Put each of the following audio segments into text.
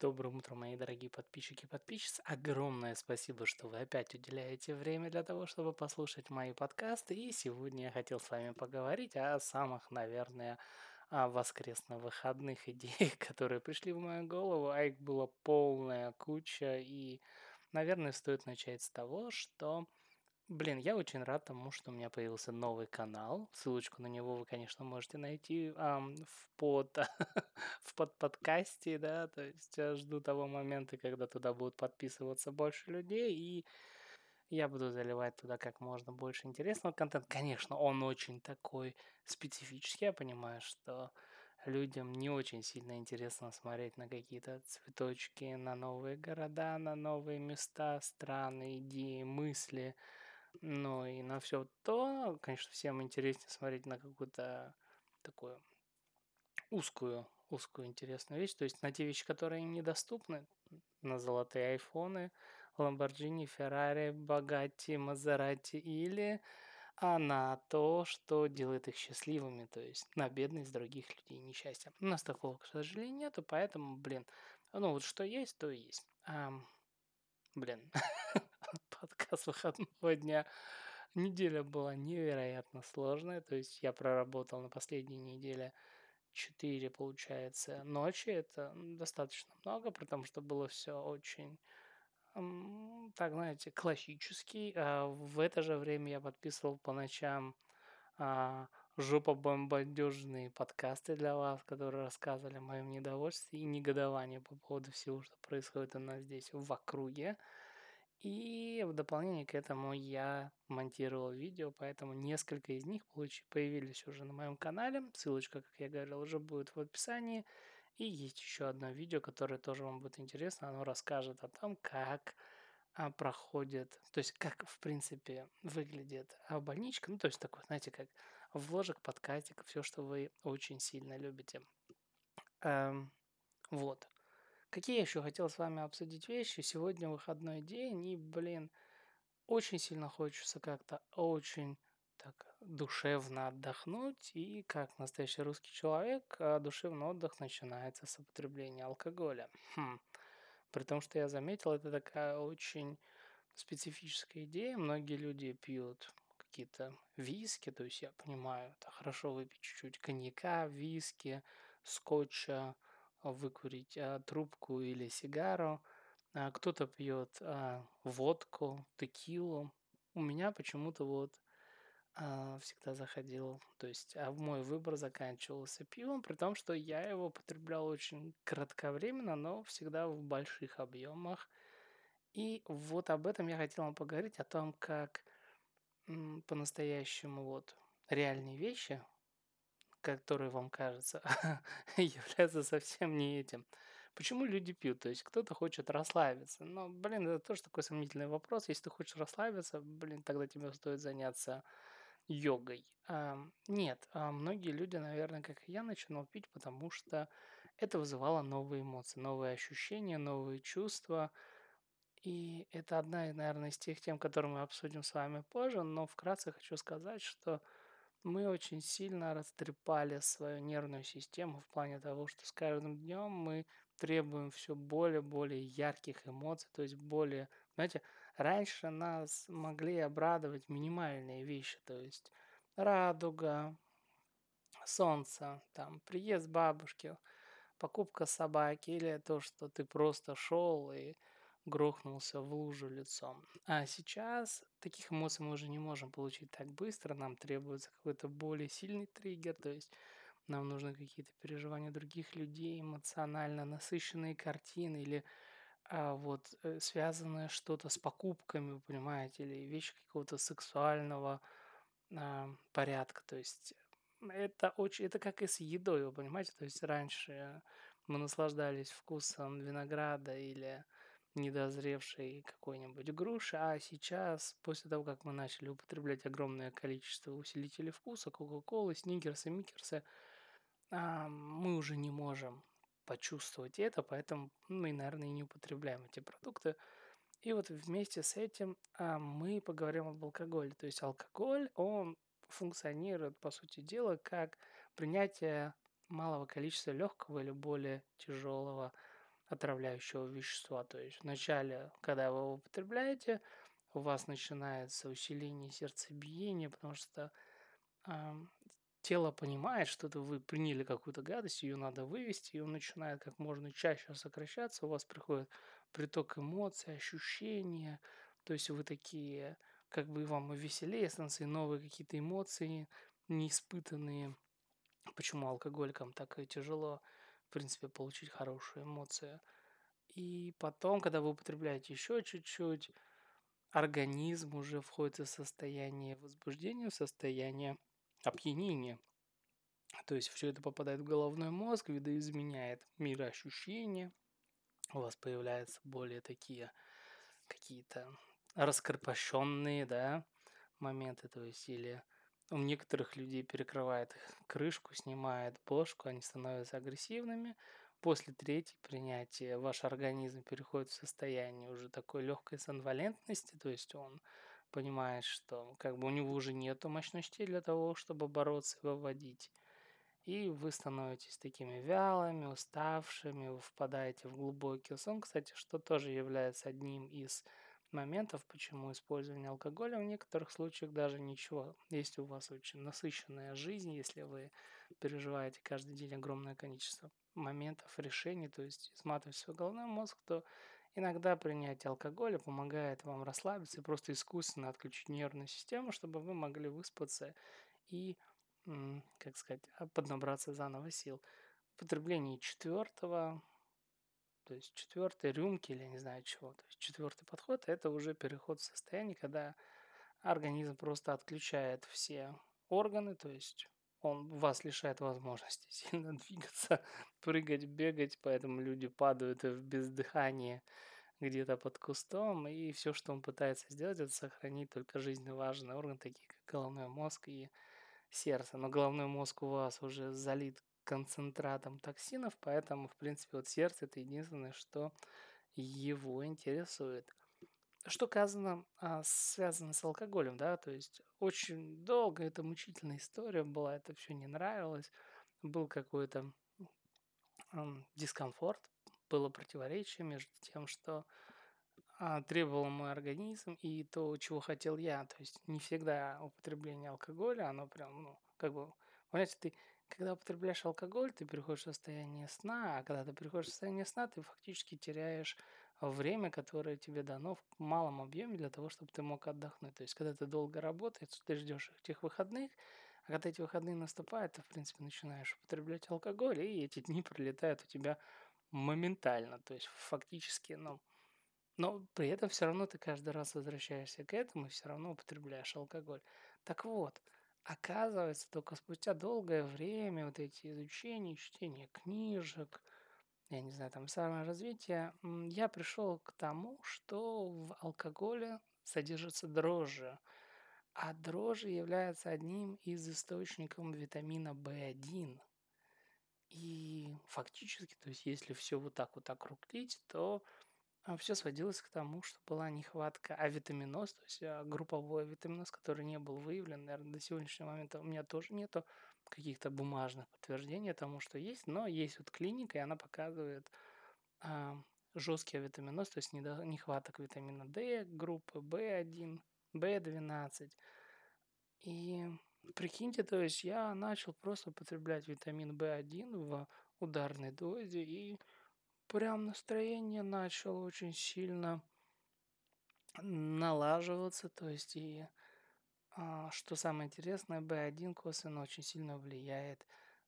Доброе утро, мои дорогие подписчики и подписчицы. Огромное спасибо, что вы опять уделяете время для того, чтобы послушать мои подкасты. И сегодня я хотел с вами поговорить о самых, наверное, воскресно-выходных идеях, которые пришли в мою голову, а их была полная куча. И, наверное, стоит начать с того, что... я очень рад тому, что у меня появился новый канал. Ссылочку на него вы, конечно, можете найти в подкасте, да, то есть я жду того момента, когда туда будут подписываться больше людей, и я буду заливать туда как можно больше интересного контента. Конечно, он очень такой специфический, я понимаю, что людям не очень сильно интересно смотреть на какие-то цветочки, на новые города, на новые места, страны, идеи, мысли. Ну и на все то, конечно, всем интереснее смотреть на какую-то такую узкую интересную вещь. То есть на те вещи, которые им недоступны. На золотые айфоны, Lamborghini, Ferrari, Bugatti, Maserati или... а на то, что делает их счастливыми, то есть на бедность других людей, несчастья. У нас такого, к сожалению, нету, поэтому, ну вот что есть, то и есть. Подкаст выходного дня. Неделя была невероятно сложная, то есть я проработал на последней неделе 4, получается, ночи. Это достаточно много, потому что было все очень... так, знаете, классический. В это же время я подписывал по ночам жопобомбадежные подкасты для вас, которые рассказывали о моем недовольстве и негодовании по поводу всего, что происходит у нас здесь в округе. И в дополнение к этому я монтировал видео, поэтому несколько из них появились уже на моем канале. Ссылочка, как я говорил, уже будет в описании. И есть еще одно видео, которое тоже вам будет интересно. Оно расскажет о том, как проходит, то есть как, в принципе, выглядит больничка. Ну, то есть такой, знаете, как вложек, подкастик, все, что вы очень сильно любите. Вот. Какие я еще хотел с вами обсудить вещи? Сегодня выходной день, и, очень сильно хочется как-то очень... так душевно отдохнуть, и как настоящий русский человек, душевный отдых начинается с употребления алкоголя. При том, что я заметил, это такая очень специфическая идея. Многие люди пьют какие-то виски, то есть я понимаю, это хорошо выпить чуть-чуть коньяка, виски, скотча, выкурить трубку или сигару. Кто-то пьет водку, текилу. У меня почему-то всегда заходил, то есть мой выбор заканчивался пивом, при том, что я его потреблял очень кратковременно, но всегда в больших объемах. И вот об этом я хотел вам поговорить, о том, как по-настоящему реальные вещи, которые вам кажутся, являются совсем не этим. Почему люди пьют? То есть кто-то хочет расслабиться. Но, это тоже такой сомнительный вопрос. Если ты хочешь расслабиться, тогда тебе стоит заняться... йогой. Нет, многие люди, наверное, как и я, начинал пить, потому что это вызывало новые эмоции, новые ощущения, новые чувства. И это одна, наверное, из тех тем, которые мы обсудим с вами позже, но вкратце хочу сказать, что мы очень сильно растрепали свою нервную систему в плане того, что с каждым днем мы требуем все более ярких эмоций, то есть более... раньше нас могли обрадовать минимальные вещи, то есть радуга, солнце, там, приезд бабушки, покупка собаки или то, что ты просто шел и грохнулся в лужу лицом. А сейчас таких эмоций мы уже не можем получить так быстро, нам требуется какой-то более сильный триггер, то есть нам нужны какие-то переживания других людей, эмоционально насыщенные картины или связанное что-то с покупками, понимаете, или вещи какого-то сексуального порядка. То есть это как и с едой, вы понимаете, то есть раньше мы наслаждались вкусом винограда или недозревшей какой-нибудь груши, а сейчас, после того, как мы начали употреблять огромное количество усилителей вкуса, кока-колы, сникерсы, микерсы, мы уже не можем почувствовать это, поэтому мы, наверное, и не употребляем эти продукты. И вместе с этим мы поговорим об алкоголе. То есть алкоголь, он функционирует, по сути дела, как принятие малого количества легкого или более тяжелого отравляющего вещества. То есть вначале, когда вы его употребляете, у вас начинается усиление сердцебиения, потому что тело понимает, что вы приняли какую-то гадость, ее надо вывести, и он начинает как можно чаще сокращаться, у вас приходит приток эмоций, ощущения, то есть вы такие, как бы вам и веселее становятся, и новые какие-то эмоции неиспытанные. Почему алкоголикам так и тяжело, в принципе, получить хорошие эмоции. И потом, когда вы употребляете еще чуть-чуть, организм уже входит в состояние возбуждения, в состояние опьянения. То есть все это попадает в головной мозг, видоизменяет мироощущения. У вас появляются более такие какие-то раскрепощенные, да, моменты, то есть или у некоторых людей перекрывает крышку, снимает бошку, они становятся агрессивными. После третьего принятия ваш организм переходит в состояние уже такой легкой сомнолентности, то есть он понимает, что как бы у него уже нету мощности для того, чтобы бороться и выводить. И вы становитесь такими вялыми, уставшими, вы впадаете в глубокий сон, кстати, что тоже является одним из моментов, почему использование алкоголя в некоторых случаях даже ничего. Если у вас очень насыщенная жизнь, если вы переживаете каждый день огромное количество моментов, решений, то есть изматываете свой головной мозг, то иногда принятие алкоголя помогает вам расслабиться и просто искусственно отключить нервную систему, чтобы вы могли выспаться и, как сказать, поднабраться заново сил. Употребление четвертого, то есть четвертой рюмки или не знаю чего, то есть четвертый подход, это уже переход в состояние, когда организм просто отключает все органы, то есть он вас лишает возможности сильно двигаться, прыгать, бегать, поэтому люди падают в бездыхание где-то под кустом, и все, что он пытается сделать, это сохранить только жизненно важные органы, такие как головной мозг и сердце. Но головной мозг у вас уже залит концентратом токсинов, поэтому, в принципе, вот сердце – это единственное, что его интересует. Что связано с алкоголем, да, то есть очень долго это мучительная история была, это все не нравилось, был какой-то дискомфорт, было противоречие между тем, что требовал мой организм и то, чего хотел я, то есть не всегда употребление алкоголя, оно прям, ну, как бы, понимаете, ты, когда употребляешь алкоголь, ты переходишь в состояние сна, а когда ты переходишь в состояние сна, ты фактически теряешь время, которое тебе дано в малом объеме для того, чтобы ты мог отдохнуть. То есть, когда ты долго работаешь, ты ждешь этих выходных, а когда эти выходные наступают, ты, в принципе, начинаешь употреблять алкоголь, и эти дни пролетают у тебя моментально. То есть, фактически, ну... Но при этом все равно ты каждый раз возвращаешься к этому и все равно употребляешь алкоголь. Так вот... Оказывается, только спустя долгое время вот эти изучения, чтение книжек, я не знаю, там саморазвитие, я пришел к тому, что в алкоголе содержатся дрожжи, а дрожжи являются одним из источников витамина В1. И фактически, то есть если все вот так округлить, то все сводилось к тому, что была нехватка авитаминоз, то есть групповой авитаминоз, который не был выявлен. Наверное, до сегодняшнего момента у меня тоже нету каких-то бумажных подтверждений тому, что есть, но есть вот клиника, и она показывает жесткий авитаминоз, то есть нехваток витамина D, группы B1, B12. И прикиньте, то есть я начал просто употреблять витамин B1 в ударной дозе, и прям настроение начало очень сильно налаживаться, то есть и, что самое интересное, B1 косвенно очень сильно влияет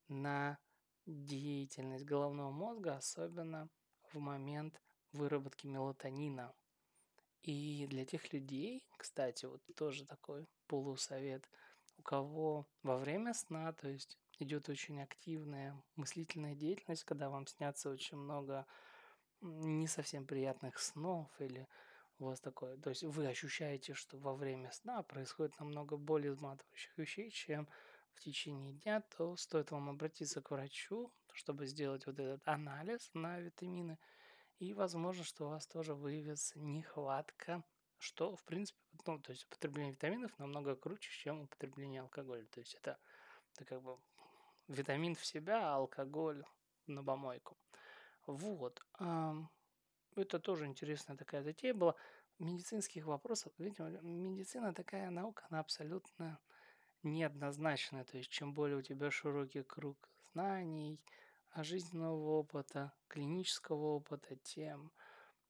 на деятельность головного мозга, особенно в момент выработки мелатонина. И для тех людей, кстати, вот тоже такой полусовет, у кого во время сна, то есть идет очень активная мыслительная деятельность, когда вам снятся очень много не совсем приятных снов или у вас такое. То есть вы ощущаете, что во время сна происходит намного более изматывающих вещей, чем в течение дня, то стоит вам обратиться к врачу, чтобы сделать вот этот анализ на витамины. И возможно, что у вас тоже выявится нехватка, что, в принципе, ну, то есть употребление витаминов намного круче, чем употребление алкоголя. То есть это как бы витамин в себя, а алкоголь на помойку. Вот. Это тоже интересная такая затея была. Медицинских вопросов. Видите, медицина такая наука, она абсолютно неоднозначная. То есть, чем более у тебя широкий круг знаний, жизненного опыта, клинического опыта, тем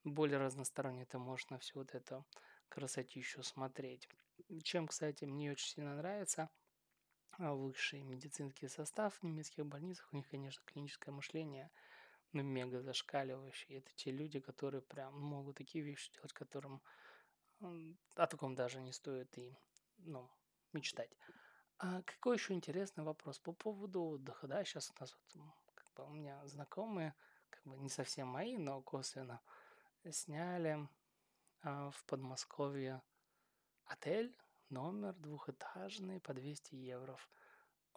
более разносторонне ты можешь на всю вот эту красотищу смотреть. Чем, кстати, мне очень сильно нравится высший медицинский состав в немецких больницах. У них, конечно, клиническое мышление, ну, мега зашкаливающее. Это те люди, которые прям могут такие вещи делать, которым о таком даже не стоит и, ну, мечтать. А какой еще интересный вопрос по поводу отдыха, да? Сейчас у нас вот, как бы, у меня знакомые, как бы не совсем мои, но косвенно, сняли в Подмосковье отель, номер двухэтажный по 200 евро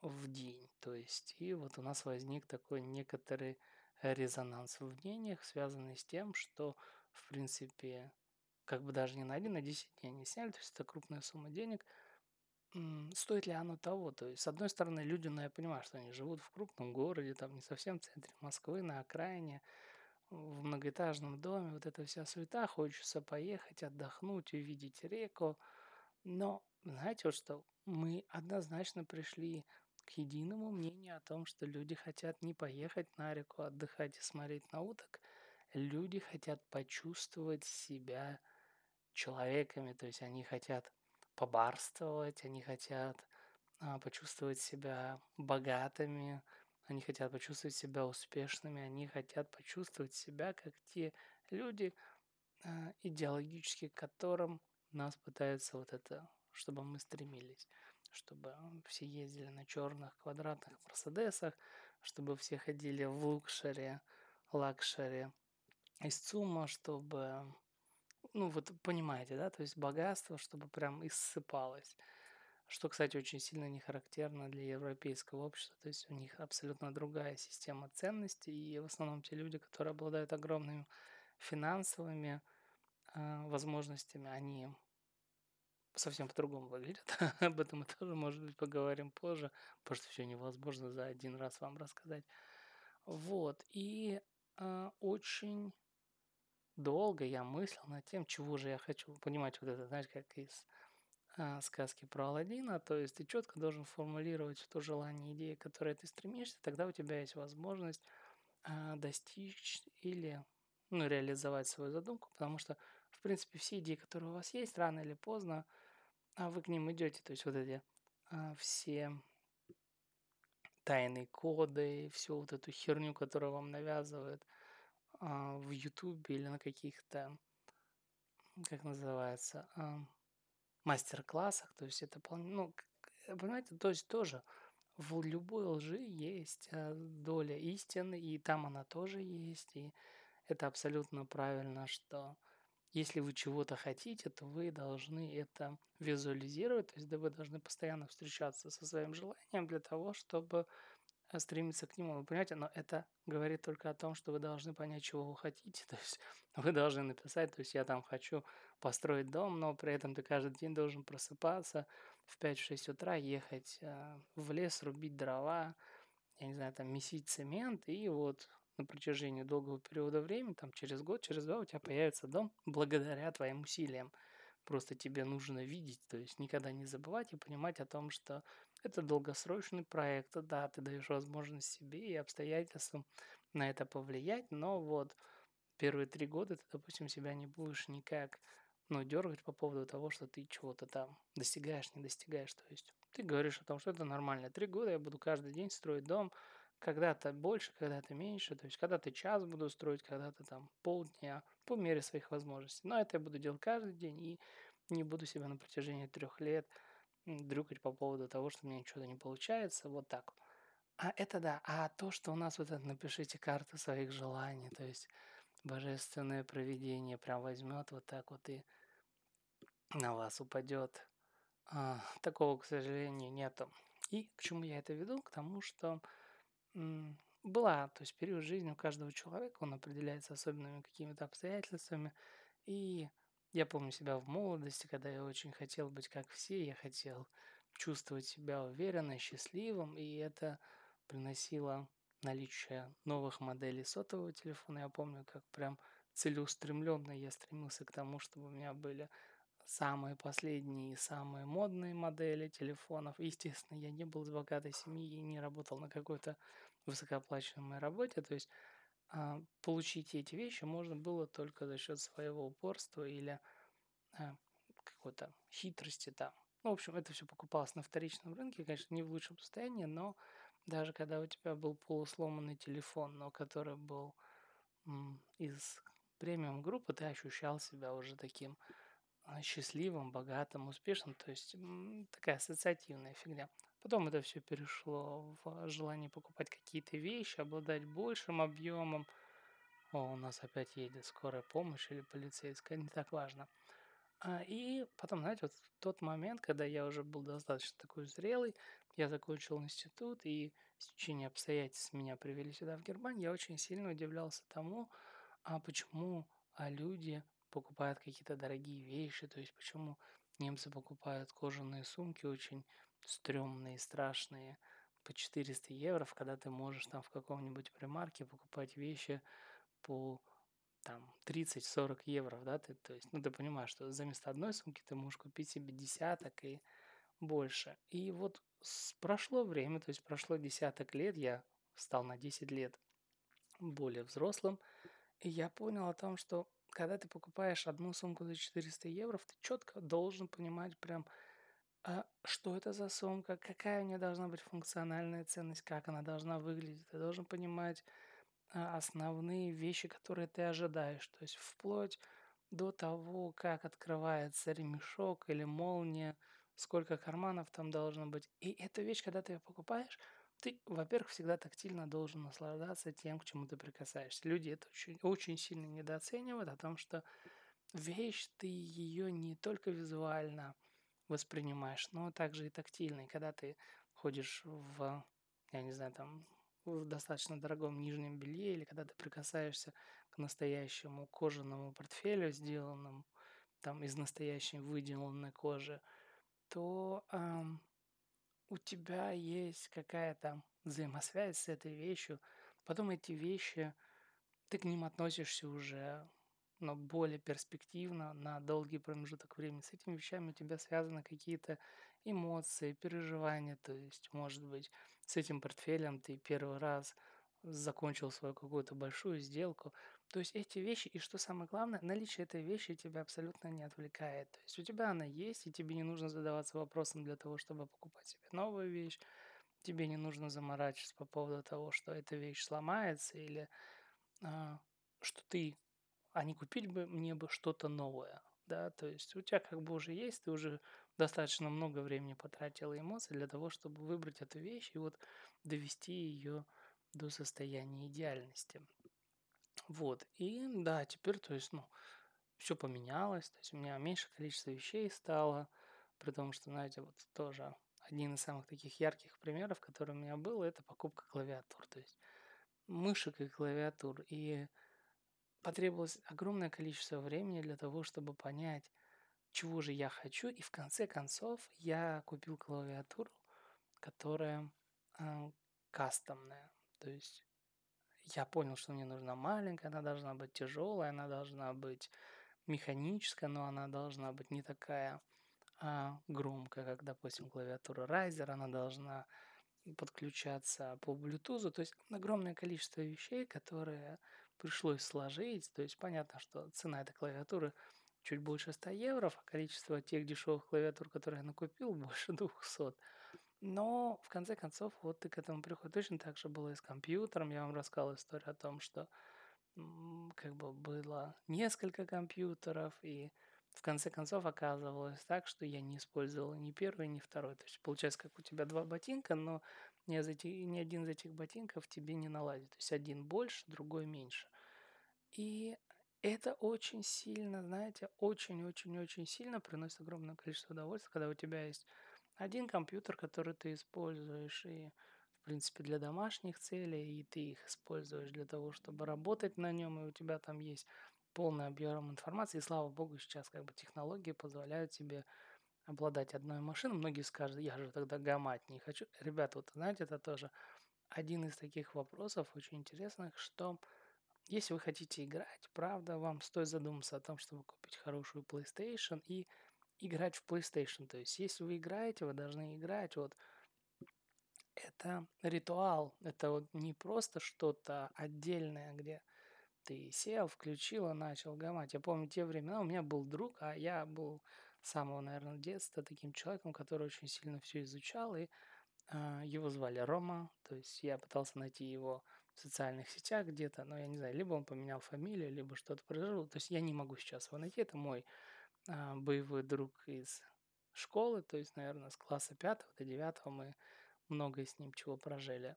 в день. То есть, и вот у нас возник такой некоторый резонанс в мнениях, связанный с тем, что, в принципе, как бы даже не на один, а 10 дней не сняли, то есть это крупная сумма денег. Стоит ли оно того? То есть, с одной стороны, люди, ну, я понимаю, что они живут в крупном городе, там не совсем в центре Москвы, на окраине, в многоэтажном доме, вот эта вся суета, хочется поехать, отдохнуть, увидеть реку. Но, знаете, вот что, мы однозначно пришли к единому мнению о том, что люди хотят не поехать на реку отдыхать и смотреть на уток, люди хотят почувствовать себя человеками, то есть они хотят побарствовать, они хотят почувствовать себя богатыми, они хотят почувствовать себя успешными, они хотят почувствовать себя как те люди, идеологически к которым нас пытаются вот это, чтобы мы стремились, чтобы все ездили на черных квадратных мерседесах, чтобы все ходили в лакшери из ЦУМа, чтобы, ну вот понимаете, да, то есть богатство, чтобы прям иссыпалось. Что, кстати, очень сильно не характерно для европейского общества. То есть у них абсолютно другая система ценностей. И в основном те люди, которые обладают огромными финансовыми возможностями, они совсем по-другому выглядят. Об этом мы тоже, может быть, поговорим позже, потому что все невозможно за один раз вам рассказать. Вот. И очень долго я мыслил над тем, чего же я хочу. Понимать вот это, знаешь, как из сказки про Аладдина, то есть ты четко должен формулировать то желание, идеи, к которой ты стремишься, тогда у тебя есть возможность достичь или, ну, реализовать свою задумку, потому что, в принципе, все идеи, которые у вас есть, рано или поздно вы к ним идете, то есть вот эти все тайные коды, всю вот эту херню, которую вам навязывают в YouTube или на каких-то, как называется, мастер-классах, то есть это, ну, понимаете, то есть тоже в любой лжи есть доля истины, и там она тоже есть, и это абсолютно правильно, что если вы чего-то хотите, то вы должны это визуализировать, то есть да, вы должны постоянно встречаться со своим желанием для того, чтобы стремиться к нему, вы понимаете, но это говорит только о том, что вы должны понять, чего вы хотите, то есть вы должны написать, то есть я там хочу построить дом, но при этом ты каждый день должен просыпаться в 5-6 утра, ехать в лес, рубить дрова, я не знаю, там месить цемент, и вот на протяжении долгого периода времени, там через год, через два у тебя появится дом благодаря твоим усилиям. Просто тебе нужно видеть, то есть никогда не забывать и понимать о том, что это долгосрочный проект, да, ты даешь возможность себе и обстоятельствам на это повлиять, но вот первые 3 года ты, допустим, себя не будешь никак, ну, дергать по поводу того, что ты чего-то там достигаешь, не достигаешь, то есть ты говоришь о том, что это нормально, 3 года я буду каждый день строить дом, когда-то больше, когда-то меньше, то есть когда-то час буду строить, когда-то там полдня, по мере своих возможностей. Но это я буду делать каждый день и не буду себя на протяжении 3 лет дрюкать по поводу того, что у меня что-то не получается, вот так. А это да, а то, что у нас вот это напишите карту своих желаний, то есть божественное провидение прям возьмет вот так вот и на вас упадет. Такого, к сожалению, нету. И к чему я это веду? К тому, что была, то есть период жизни у каждого человека, он определяется особенными какими-то обстоятельствами, и я помню себя в молодости, когда я очень хотел быть как все, я хотел чувствовать себя уверенно, счастливым, и это приносило наличие новых моделей сотового телефона. Я помню, как прям целеустремленно я стремился к тому, чтобы у меня были самые последние и самые модные модели телефонов. Естественно, я не был из богатой семьи и не работал на какой-то высокооплачиваемой работе. То есть получить эти вещи можно было только за счет своего упорства или какой-то хитрости там. Ну, в общем, это все покупалось на вторичном рынке, конечно, не в лучшем состоянии, но даже когда у тебя был полусломанный телефон, но который был из премиум-группы, ты ощущал себя уже таким счастливым, богатым, успешным. То есть такая ассоциативная фигня. Потом это все перешло в желание покупать какие-то вещи, обладать большим объемом. О, у нас опять едет скорая помощь или полицейская, не так важно. И потом, знаете, вот в тот момент, когда я уже был достаточно такой зрелый, я закончил институт, и в течение обстоятельств меня привели сюда, в Германию, я очень сильно удивлялся тому, почему люди покупают какие-то дорогие вещи, то есть почему немцы покупают кожаные сумки очень стрёмные, страшные, по 400 евро, когда ты можешь там в каком-нибудь примарке покупать вещи по... там 30-40 евро, да, ты, то есть, ну, ты понимаешь, что за место одной сумки ты можешь купить себе десяток и больше. И вот прошло время, то есть прошло десяток лет, я стал на 10 лет более взрослым, и я понял о том, что когда ты покупаешь одну сумку за 400 евро, ты четко должен понимать прям, что это за сумка, какая у нее должна быть функциональная ценность, как она должна выглядеть, ты должен понимать основные вещи, которые ты ожидаешь. То есть вплоть до того, как открывается ремешок или молния, сколько карманов там должно быть. И эту вещь, когда ты ее покупаешь, ты, во-первых, всегда тактильно должен наслаждаться тем, к чему ты прикасаешься. Люди это очень, очень сильно недооценивают, о том, что вещь, ты ее не только визуально воспринимаешь, но также и тактильно. И когда ты ходишь в, я не знаю, там, в достаточно дорогом нижнем белье, или когда ты прикасаешься к настоящему кожаному портфелю, сделанному там из настоящей выделанной кожи, то у тебя есть какая-то взаимосвязь с этой вещью. Потом эти вещи, ты к ним относишься уже, но более перспективно, на долгий промежуток времени. С этими вещами у тебя связаны какие-то эмоции, переживания. То есть, может быть, с этим портфелем ты первый раз закончил свою какую-то большую сделку. То есть эти вещи, и что самое главное, наличие этой вещи тебя абсолютно не отвлекает. То есть у тебя она есть, и тебе не нужно задаваться вопросом для того, чтобы покупать себе новую вещь. Тебе не нужно заморачиваться по поводу того, что эта вещь сломается, или что ты... а не купить бы мне бы что-то новое, да, то есть у тебя как бы уже есть, ты уже достаточно много времени потратила эмоций для того, чтобы выбрать эту вещь и вот довести ее до состояния идеальности. Вот, и да, теперь, то есть, ну, все поменялось, то есть у меня меньше количество вещей стало, при том, что, знаете, вот тоже один из самых таких ярких примеров, который у меня был, это покупка клавиатур, то есть мышек и клавиатур, и потребовалось огромное количество времени для того, чтобы понять, чего же я хочу. И в конце концов я купил клавиатуру, которая кастомная. То есть я понял, что мне нужна маленькая, она должна быть тяжелая, она должна быть механическая, но она должна быть не такая громкая, как, допустим, клавиатура Razer. Она должна подключаться по Bluetooth. То есть огромное количество вещей, которые... пришлось сложить, то есть понятно, что цена этой клавиатуры чуть больше 100 евро, а количество тех дешевых клавиатур, которые я накупил, больше 200. Но в конце концов вот ты к этому приходишь. Точно так же было и с компьютером. Я вам рассказал историю о том, что как бы было несколько компьютеров, и в конце концов оказывалось так, что я не использовал ни первый, ни второй. То есть получается, как у тебя два ботинка, но ни один из этих ботинков тебе не наладит. То есть один больше, другой меньше. И это очень сильно, знаете, очень-очень-очень сильно приносит огромное количество удовольствия, когда у тебя есть один компьютер, который ты используешь и, в принципе, для домашних целей, и ты их используешь для того, чтобы работать на нем, и у тебя там есть полный объем информации. И, слава богу, сейчас как бы технологии позволяют тебе обладать одной машиной. Многие скажут, я же тогда гамать не хочу. Ребята, вот знаете, это тоже один из таких вопросов очень интересных, что если вы хотите играть, правда, вам стоит задуматься о том, чтобы купить хорошую PlayStation и играть в PlayStation. То есть, если вы играете, вы должны играть. Вот это ритуал, это вот не просто что-то отдельное, где ты сел, включил и начал гамать. Я помню те времена, у меня был друг, а я был с самого, наверное, детства таким человеком, который очень сильно все изучал, и его звали Рома. То есть я пытался найти его в социальных сетях где-то, но я не знаю, либо он поменял фамилию, либо что-то произошло. То есть я не могу сейчас его найти. Это мой боевой друг из школы, то есть, наверное, с класса 5 до 9 мы многое с ним чего прожили.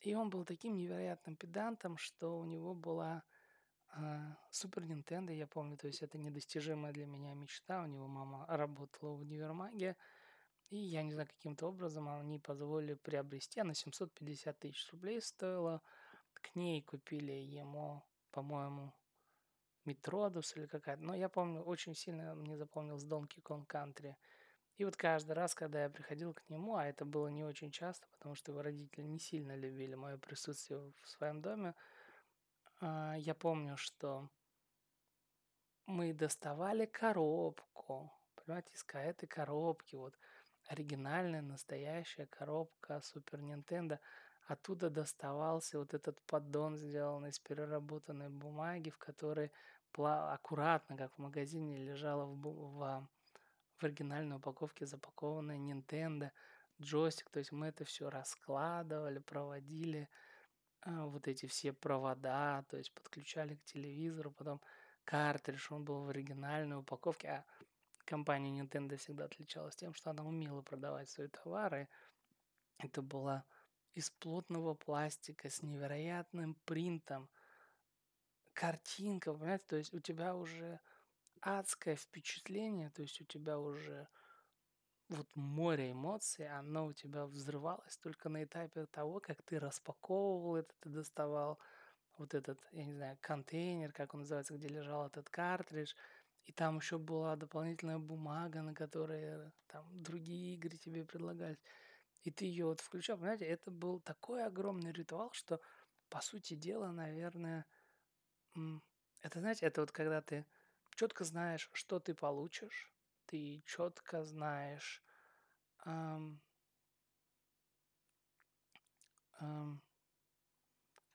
И он был таким невероятным педантом, что у него была Super Nintendo, я помню, то есть это недостижимая для меня мечта. У него мама работала в универмаге, и я не знаю, каким-то образом они позволили приобрести. Она 750 тысяч рублей стоила. К ней купили ему, по-моему, Метродус или какая-то. Но я помню, очень сильно мне запомнился Donkey Kong Country. И вот каждый раз, когда я приходил к нему, а это было не очень часто, потому что его родители не сильно любили мое присутствие в своем доме, я помню, что мы доставали коробку, понимаете, из этой коробки, вот оригинальная, настоящая коробка Super Nintendo. Оттуда доставался вот этот поддон, сделанный из переработанной бумаги, в которой аккуратно, как в магазине, лежала в оригинальной упаковке запакованная Nintendo, джойстик. То есть мы это все раскладывали, проводили вот эти все провода, то есть подключали к телевизору, потом картридж, он был в оригинальной упаковке. А компания Nintendo всегда отличалась тем, что она умела продавать свои товары. Это была из плотного пластика с невероятным принтом картинка, понимаете, то есть у тебя уже адское впечатление, то есть у тебя уже вот море эмоций, оно у тебя взрывалось только на этапе того, как ты распаковывал это, ты доставал вот этот, я не знаю, контейнер, как он называется, где лежал этот картридж, и там еще была дополнительная бумага, на которой там другие игры тебе предлагались. И ты ее вот включал, понимаете, это был такой огромный ритуал, что, по сути дела, наверное, это, знаете, это вот когда ты четко знаешь, что ты получишь, ты четко знаешь,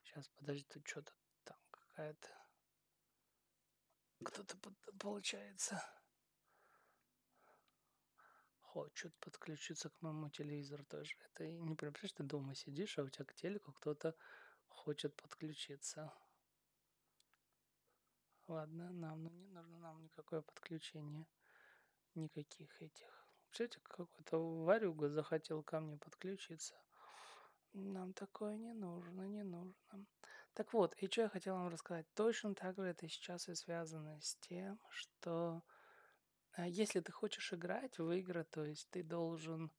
сейчас, подожди, тут что-то там какая-то, кто-то получается... Хочет подключиться к моему телевизору тоже. Это не прям, что ты дома сидишь, а у тебя к телеку кто-то хочет подключиться. Ладно, нам не нужно нам никакое подключение. Никаких этих. Представляете, какой-то варюга захотел ко мне подключиться. Нам такое не нужно, не нужно. Так вот, и что я хотел вам рассказать. Точно так же это сейчас и связано с тем, что... Если ты хочешь играть в игры, то есть ты должен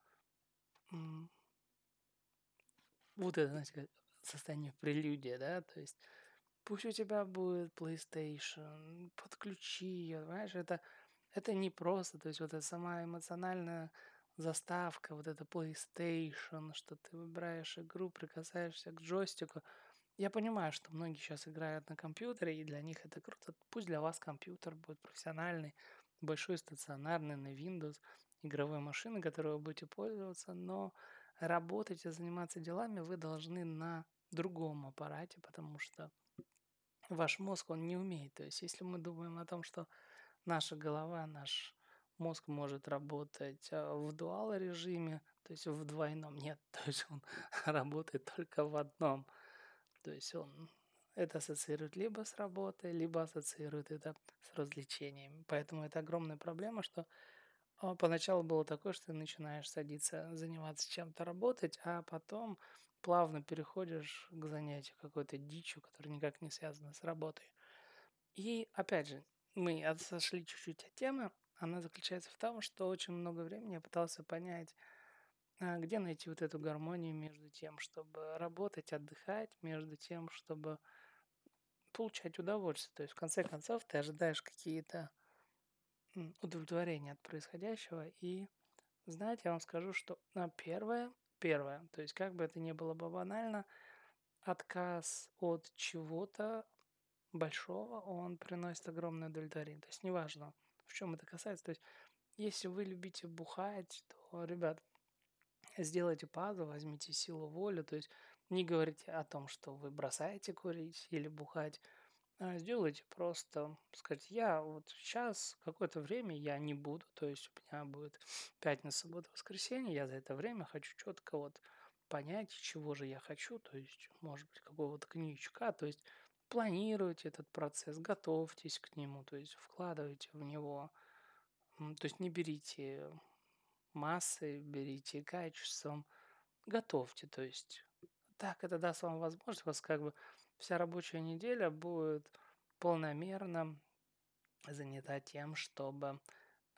вот это, знаете, состояние прелюдия, да, то есть пусть у тебя будет PlayStation, подключи ее, понимаешь, это не просто, то есть вот эта сама эмоциональная заставка, вот это PlayStation, что ты выбираешь игру, прикасаешься к джойстику. Я понимаю, что многие сейчас играют на компьютере, и для них это круто. Пусть для вас компьютер будет профессиональный, большой, стационарный, на Windows, игровой машины, которой вы будете пользоваться, но работать и заниматься делами вы должны на другом аппарате, потому что ваш мозг, он не умеет. То есть, если мы думаем о том, что наша голова, наш мозг может работать в дуал-режиме, то есть в двойном, нет, то есть он работает только в одном. То есть он... Это ассоциирует либо с работой, либо ассоциирует это с развлечениями. Поэтому это огромная проблема, что поначалу было такое, что ты начинаешь садиться, заниматься чем-то, работать, а потом плавно переходишь к занятию какой-то дичью, которая никак не связана с работой. И опять же, мы отошли чуть-чуть от темы. Она заключается в том, что очень много времени я пытался понять, где найти вот эту гармонию между тем, чтобы работать, отдыхать, между тем, чтобы... получать удовольствие. То есть, в конце концов, ты ожидаешь какие-то удовлетворения от происходящего. И, знаете, я вам скажу, что первое первое. То есть, как бы это ни было бы банально, отказ от чего-то большого, он приносит огромное удовлетворение. То есть, неважно, в чем это касается. То есть, если вы любите бухать, то, ребят, сделайте паузу, возьмите силу воли. То есть, не говорите о том, что вы бросаете курить или бухать. Сделайте просто, сказать, я вот сейчас какое-то время я не буду, то есть у меня будет пятница, суббота, воскресенье, я за это время хочу четко вот понять, чего же я хочу, то есть, может быть, какого-то коньячка, то есть планируйте этот процесс, готовьтесь к нему, то есть вкладывайте в него, то есть не берите массой, берите качеством, готовьте, то есть так это даст вам возможность, вас как бы вся рабочая неделя будет полномерно занята тем, чтобы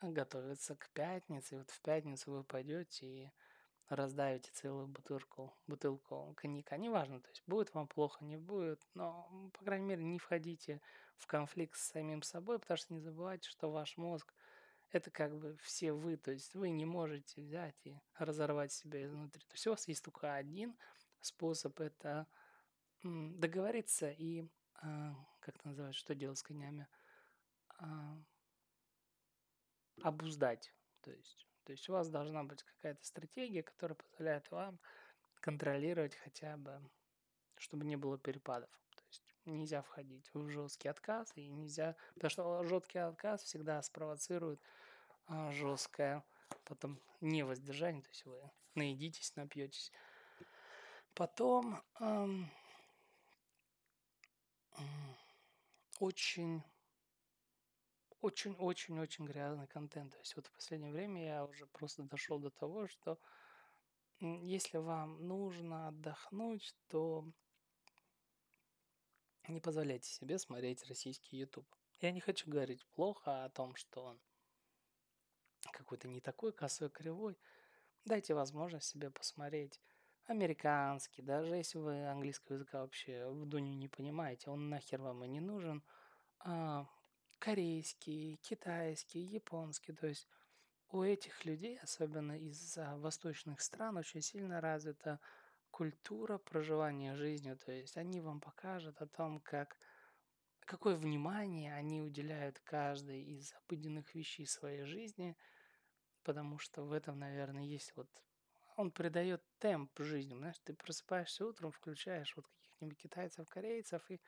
готовиться к пятнице. И вот в пятницу вы пойдете и раздавите целую бутылку коньяка. Неважно, то есть будет вам плохо, не будет, но, по крайней мере, не входите в конфликт с самим собой, потому что не забывайте, что ваш мозг – это как бы все вы, то есть вы не можете взять и разорвать себя изнутри. То есть у вас есть только один способ – это договориться и, как это называется, что делать с конями, обуздать. То есть у вас должна быть какая-то стратегия, которая позволяет вам контролировать хотя бы, чтобы не было перепадов. То есть нельзя входить в жесткий отказ, и нельзя, потому что жесткий отказ всегда спровоцирует жесткое потом невоздержание, то есть вы наедитесь, напьетесь. Потом очень-очень-очень грязный контент. То есть вот в последнее время я уже просто дошел до того, что если вам нужно отдохнуть, то не позволяйте себе смотреть российский YouTube. Я не хочу говорить плохо о том, что он какой-то не такой косой, кривой. Дайте возможность себе посмотреть американский, даже если вы английского языка вообще в дуню не понимаете, он нахер вам и не нужен, корейский, китайский, японский, то есть у этих людей, особенно из восточных стран, очень сильно развита культура проживания жизни, то есть они вам покажут о том, какое внимание они уделяют каждой из обыденных вещей своей жизни, потому что в этом, наверное, есть вот он придает темп жизни, знаешь, ты просыпаешься утром, включаешь вот каких-нибудь китайцев, корейцев, и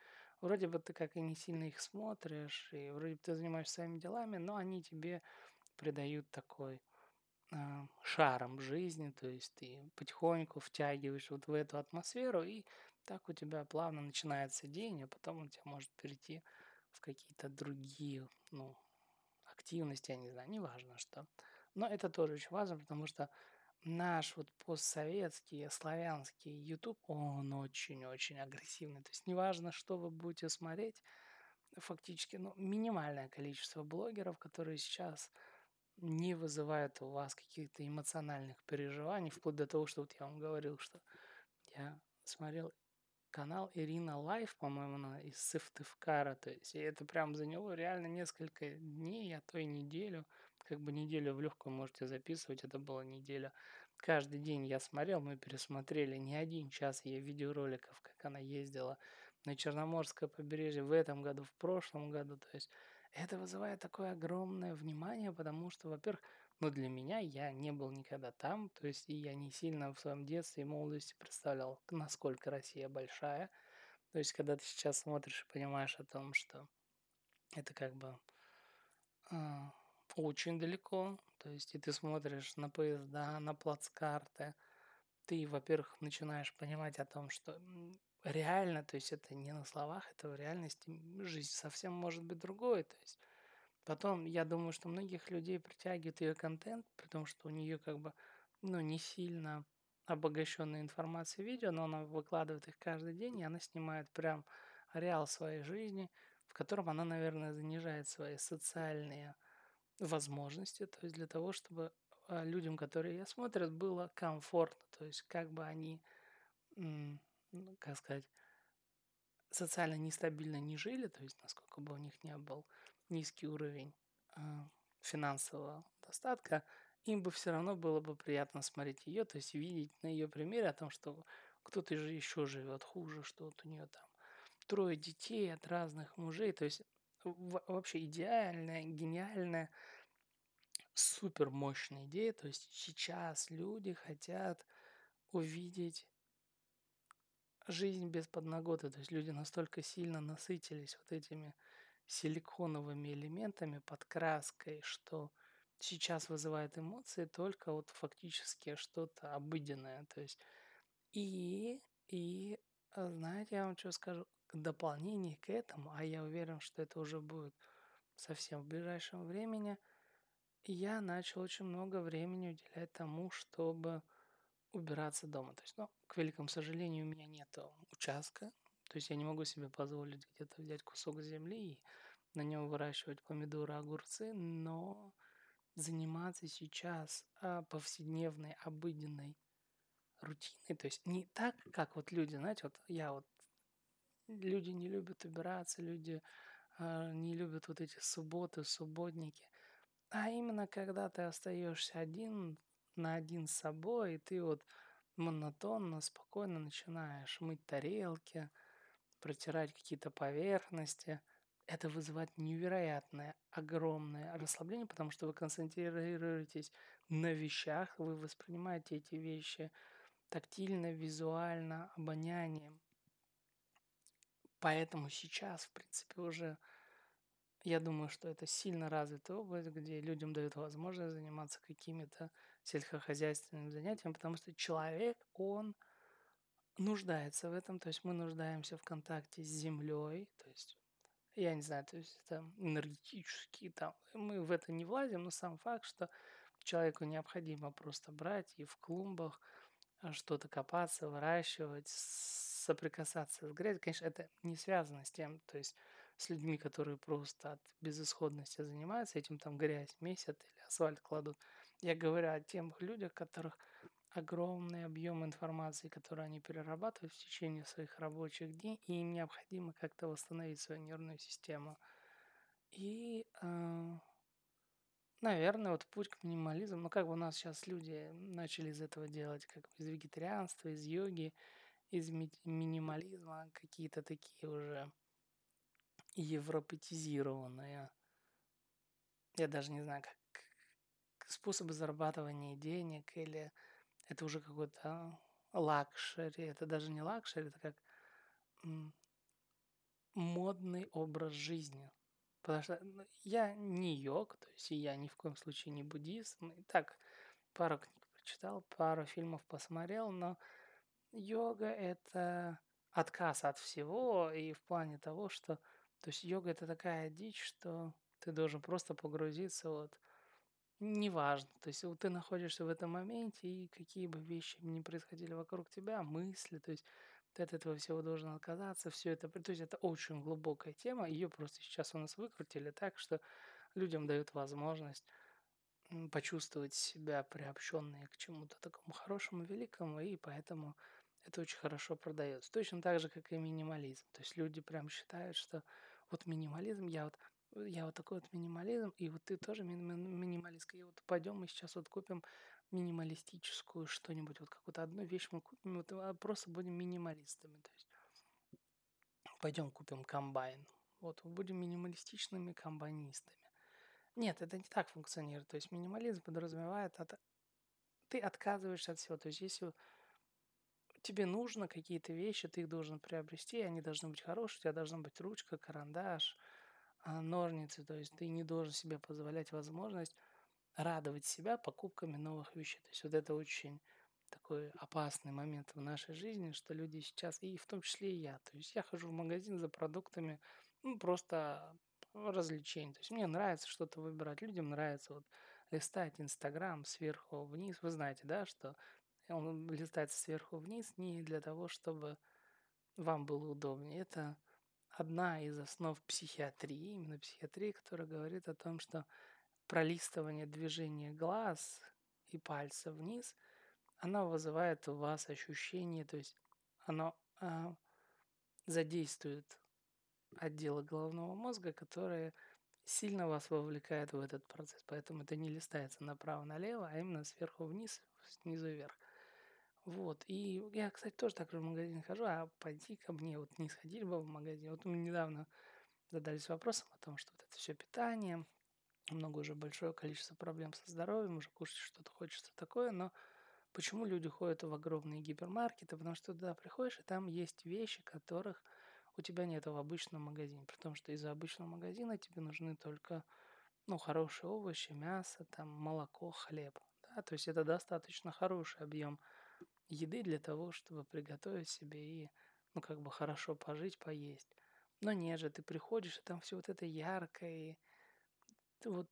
вроде бы ты как и не сильно их смотришь, и вроде бы ты занимаешься своими делами, но они тебе придают такой шарм жизни, то есть ты потихоньку втягиваешь вот в эту атмосферу, и так у тебя плавно начинается день, а потом он тебя может перейти в какие-то другие, активности, я не знаю, неважно что. Но это тоже очень важно, потому что наш вот постсоветский, славянский YouTube, он очень-очень агрессивный. То есть неважно, что вы будете смотреть, фактически минимальное количество блогеров, которые сейчас не вызывают у вас каких-то эмоциональных переживаний, вплоть до того, что вот я вам говорил, что я смотрел канал Ирина Лайф, по-моему, она из Сыктывкара, то есть это прям за него реально несколько дней, а то и неделю, как бы неделю в легкую можете записывать, это была неделя. Каждый день я смотрел, мы пересмотрели не один час ее видеороликов, как она ездила на Черноморское побережье в этом году, в прошлом году. То есть это вызывает такое огромное внимание, потому что, во-первых, для меня я не был никогда там, то есть и я не сильно в своем детстве и молодости представлял, насколько Россия большая. То есть когда ты сейчас смотришь и понимаешь о том, что это как бы очень далеко, то есть и ты смотришь на поезда, на плацкарты, ты, во-первых, начинаешь понимать о том, что реально, то есть это не на словах, это в реальности жизнь совсем может быть другой, то есть потом, я думаю, что многих людей притягивает ее контент, при том, что у нее как бы, не сильно обогащенная информация видео, но она выкладывает их каждый день, и она снимает прям реал своей жизни, в котором она, наверное, занижает свои социальные возможности, то есть для того, чтобы людям, которые ее смотрят, было комфортно, то есть как бы они, как сказать, социально нестабильно не жили, то есть насколько бы у них не был низкий уровень финансового достатка, им бы все равно было бы приятно смотреть ее, то есть видеть на ее примере о том, что кто-то же еще живет хуже, что вот у нее там 3 детей от разных мужей, то есть вообще идеальная, гениальная, супер мощная идея, то есть сейчас люди хотят увидеть жизнь без подноготы, то есть люди настолько сильно насытились вот этими силиконовыми элементами, подкраской, что сейчас вызывает эмоции только вот фактически что-то обыденное, то есть и знаете, я вам что скажу, в дополнение к этому, а я уверен, что это уже будет совсем в ближайшем времени, я начал очень много времени уделять тому, чтобы убираться дома. То есть, к великому сожалению, у меня нет участка, то есть я не могу себе позволить где-то взять кусок земли и на нем выращивать помидоры, огурцы, но заниматься сейчас повседневной, обыденной рутиной, то есть не так, как вот люди, знаете, люди не любят убираться, люди не любят вот эти субботы, субботники, а именно когда ты остаешься один на один с собой, и ты вот монотонно, спокойно начинаешь мыть тарелки, протирать какие-то поверхности. Это вызывает невероятное, огромное расслабление, потому что вы концентрируетесь на вещах, вы воспринимаете эти вещи тактильно, визуально, обонянием. Поэтому сейчас, в принципе, уже я думаю, что это сильно развитая область, где людям дают возможность заниматься какими-то сельскохозяйственными занятиями, потому что человек, он нуждается в этом, то есть мы нуждаемся в контакте с землей, то есть, я не знаю, то есть это энергетически, там, мы в это не влазим, но сам факт, что человеку необходимо просто брать и в клумбах что-то копаться, выращивать, соприкасаться с грязью, конечно, это не связано с тем, то есть с людьми, которые просто от безысходности занимаются, этим там грязь месят или асфальт кладут. Я говорю о тех людях, у которых огромный объем информации, который они перерабатывают в течение своих рабочих дней, и им необходимо как-то восстановить свою нервную систему. И, наверное, вот путь к минимализму, как бы у нас сейчас люди начали из этого делать, как бы из вегетарианства, из йоги, из минимализма, какие-то такие уже европетизированные, я даже не знаю, как способы зарабатывания денег, или это уже какой-то лакшери, это даже не лакшери, это как модный образ жизни. Потому что я не йог, то есть я ни в коем случае не буддист. И так, пару книг прочитал, пару фильмов посмотрел, но йога – это отказ от всего, и в плане того, что... То есть йога – это такая дичь, что ты должен просто погрузиться, неважно. То есть ты находишься в этом моменте, и какие бы вещи ни происходили вокруг тебя, мысли, то есть ты от этого всего должен отказаться, все это... То есть это очень глубокая тема, ее просто сейчас у нас выкрутили так, что людям дают возможность почувствовать себя приобщенные к чему-то такому хорошему, великому, и поэтому это очень хорошо продается. Точно так же, как и минимализм. То есть люди прям считают, что минимализм, я такой минимализм, и ты тоже минималистка, и пойдем мы сейчас купим минималистическую что-нибудь, какую-то одну вещь мы купим, просто будем минималистами. То есть пойдем купим комбайн, будем минималистичными комбайнистами. Нет, это не так функционирует. То есть минимализм подразумевает, ты отказываешься от всего. То есть если тебе нужно какие-то вещи, ты их должен приобрести, они должны быть хорошие, у тебя должна быть ручка, карандаш, ножницы. То есть ты не должен себе позволять возможность радовать себя покупками новых вещей. То есть это очень такой опасный момент в нашей жизни, что люди сейчас, и в том числе и я. То есть я хожу в магазин за продуктами, просто... развлечений. То есть мне нравится что-то выбирать. Людям нравится листать Инстаграм сверху вниз. Вы знаете, да, что он листается сверху вниз не для того, чтобы вам было удобнее. Это одна из основ психиатрии, именно психиатрии, которая говорит о том, что пролистывание движения глаз и пальца вниз, оно вызывает у вас ощущение, то есть оно задействует отдела головного мозга, которые сильно вас вовлекает в этот процесс, поэтому это не листается направо-налево, а именно сверху вниз, снизу вверх. Вот, и я, кстати, тоже так же в магазин хожу, а пойди ко мне, вот не сходили бы в магазин. Вот мы недавно задались вопросом о том, что вот это все питание, много уже большое количество проблем со здоровьем, уже кушать что-то хочется такое, но почему люди ходят в огромные гипермаркеты? Потому что туда приходишь, и там есть вещи, которых у тебя нет в обычном магазине, при том, что из-за обычного магазина тебе нужны только, хорошие овощи, мясо, там, молоко, хлеб. Да? То есть это достаточно хороший объем еды для того, чтобы приготовить себе и, хорошо пожить, поесть. Но нет же, ты приходишь, и там все вот это яркое. И вот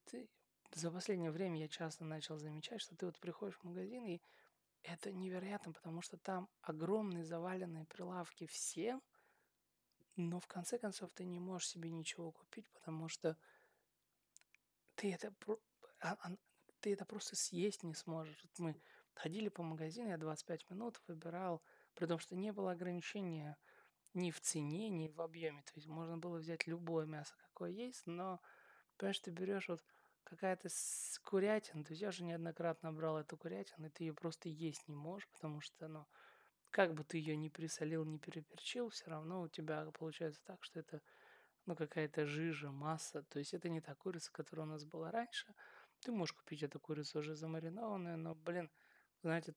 за последнее время я часто начал замечать, что ты вот приходишь в магазин, и это невероятно, потому что там огромные заваленные прилавки всем, но в конце концов ты не можешь себе ничего купить, потому что ты это просто съесть не сможешь. Вот мы ходили по магазину, я 25 минут выбирал, при том, что не было ограничения ни в цене, ни в объеме. То есть можно было взять любое мясо, какое есть, но, понимаешь, ты берешь вот какая-то курятина, то есть я же неоднократно брал эту курятину, и ты ее просто есть не можешь, потому что, как бы ты ее ни присолил, ни переперчил, все равно у тебя получается так, что это, какая-то жижа, масса. То есть это не та курица, которая у нас была раньше. Ты можешь купить эту курицу уже замаринованную, но, знаете,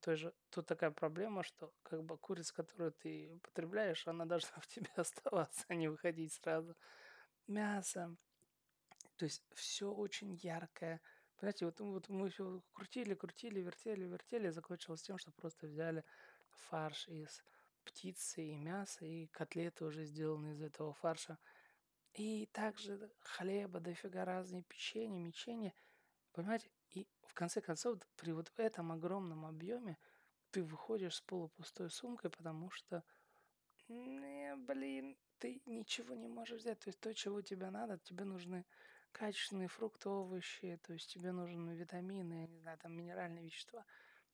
тут такая проблема, что курица, которую ты употребляешь, она должна в тебе оставаться, а не выходить сразу. Мясо. То есть все очень яркое. Понимаете, вот мы все крутили, вертели, закончилось тем, что просто взяли фарш из птицы и мяса, и котлеты уже сделаны из этого фарша. И также хлеба, дофига разные печенья, мечения. Понимаете? И в конце концов, при вот этом огромном объеме ты выходишь с полупустой сумкой, потому что, ты ничего не можешь взять. То есть то, чего тебе надо, тебе нужны качественные фрукты, овощи, то есть тебе нужны витамины, я не знаю, там минеральные вещества.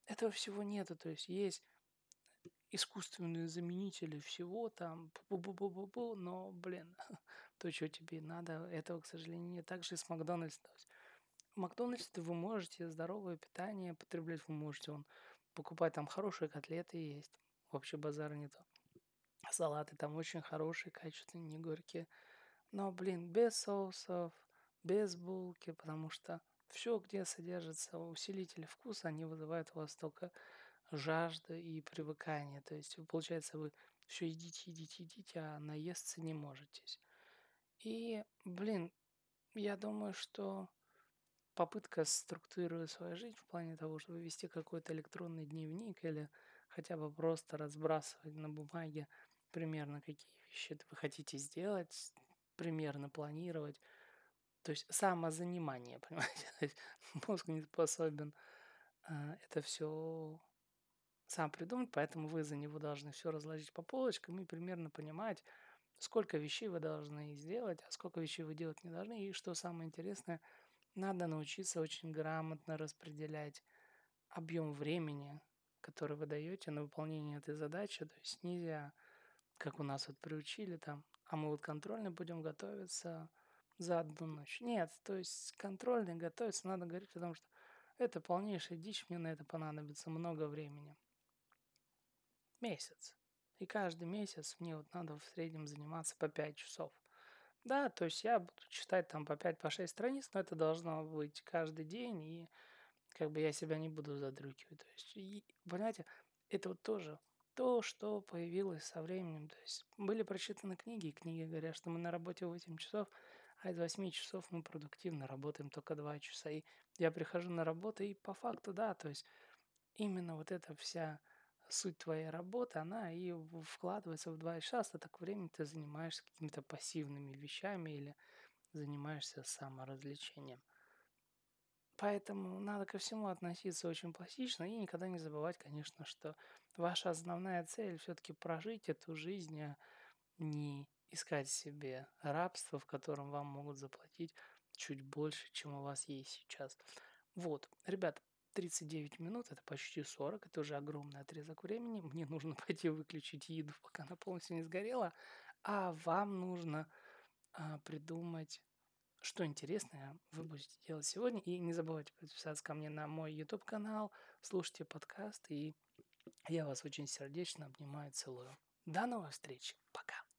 Этого всего нету. То есть есть искусственные заменители всего, там, но, то, чего тебе надо, этого, к сожалению, нет. Так же и с Макдональдсом. В Макдональдсе вы можете здоровое питание потреблять, вы можете покупать, там хорошие котлеты есть, вообще базара нету. Салаты там очень хорошие, качественные, не горькие. Но, без соусов, без булки, потому что все, где содержится усилитель вкуса, они вызывают у вас только жажду и привыкание. То есть, получается, вы все едите, а наесться не можете. И, я думаю, что попытка структурировать свою жизнь в плане того, чтобы вести какой-то электронный дневник или хотя бы просто разбрасывать на бумаге примерно какие вещи вы хотите сделать, примерно планировать. То есть самозанимание, понимаете? То есть мозг не способен это все сам придумать, поэтому вы за него должны все разложить по полочкам и примерно понимать, сколько вещей вы должны сделать, а сколько вещей вы делать не должны. И что самое интересное, надо научиться очень грамотно распределять объем времени, который вы даете на выполнение этой задачи. То есть нельзя, как у нас приучили, а мы контрольный будем готовиться за одну ночь. Нет, то есть контрольный готовиться надо говорить, потому что это полнейшая дичь, мне на это понадобится много времени. Месяц. И каждый месяц мне надо в среднем заниматься по 5 часов. Да, то есть я буду читать по 5-6 страниц, но это должно быть каждый день, и я себя не буду задрюкивать. То есть, понимаете, это тоже то, что появилось со временем. То есть были прочитаны книги, и книги говорят, что мы на работе 8 часов, а из 8 часов мы продуктивно работаем только 2 часа. И я прихожу на работу, и по факту, да, то есть именно вот эта вся суть твоей работы, она и вкладывается в 2 часа, остаток времени ты занимаешься какими-то пассивными вещами или занимаешься саморазвлечением. Поэтому надо ко всему относиться очень пластично и никогда не забывать, конечно, что ваша основная цель все-таки прожить эту жизнь, а не искать себе рабство, в котором вам могут заплатить чуть больше, чем у вас есть сейчас. Вот, ребят, 39 минут, это почти 40, это уже огромный отрезок времени. Мне нужно пойти выключить еду, пока она полностью не сгорела. А вам нужно придумать, что интересное вы будете делать сегодня. И не забывайте подписаться ко мне на мой YouTube-канал, слушайте подкаст. И я вас очень сердечно обнимаю и целую. До новых встреч. Пока.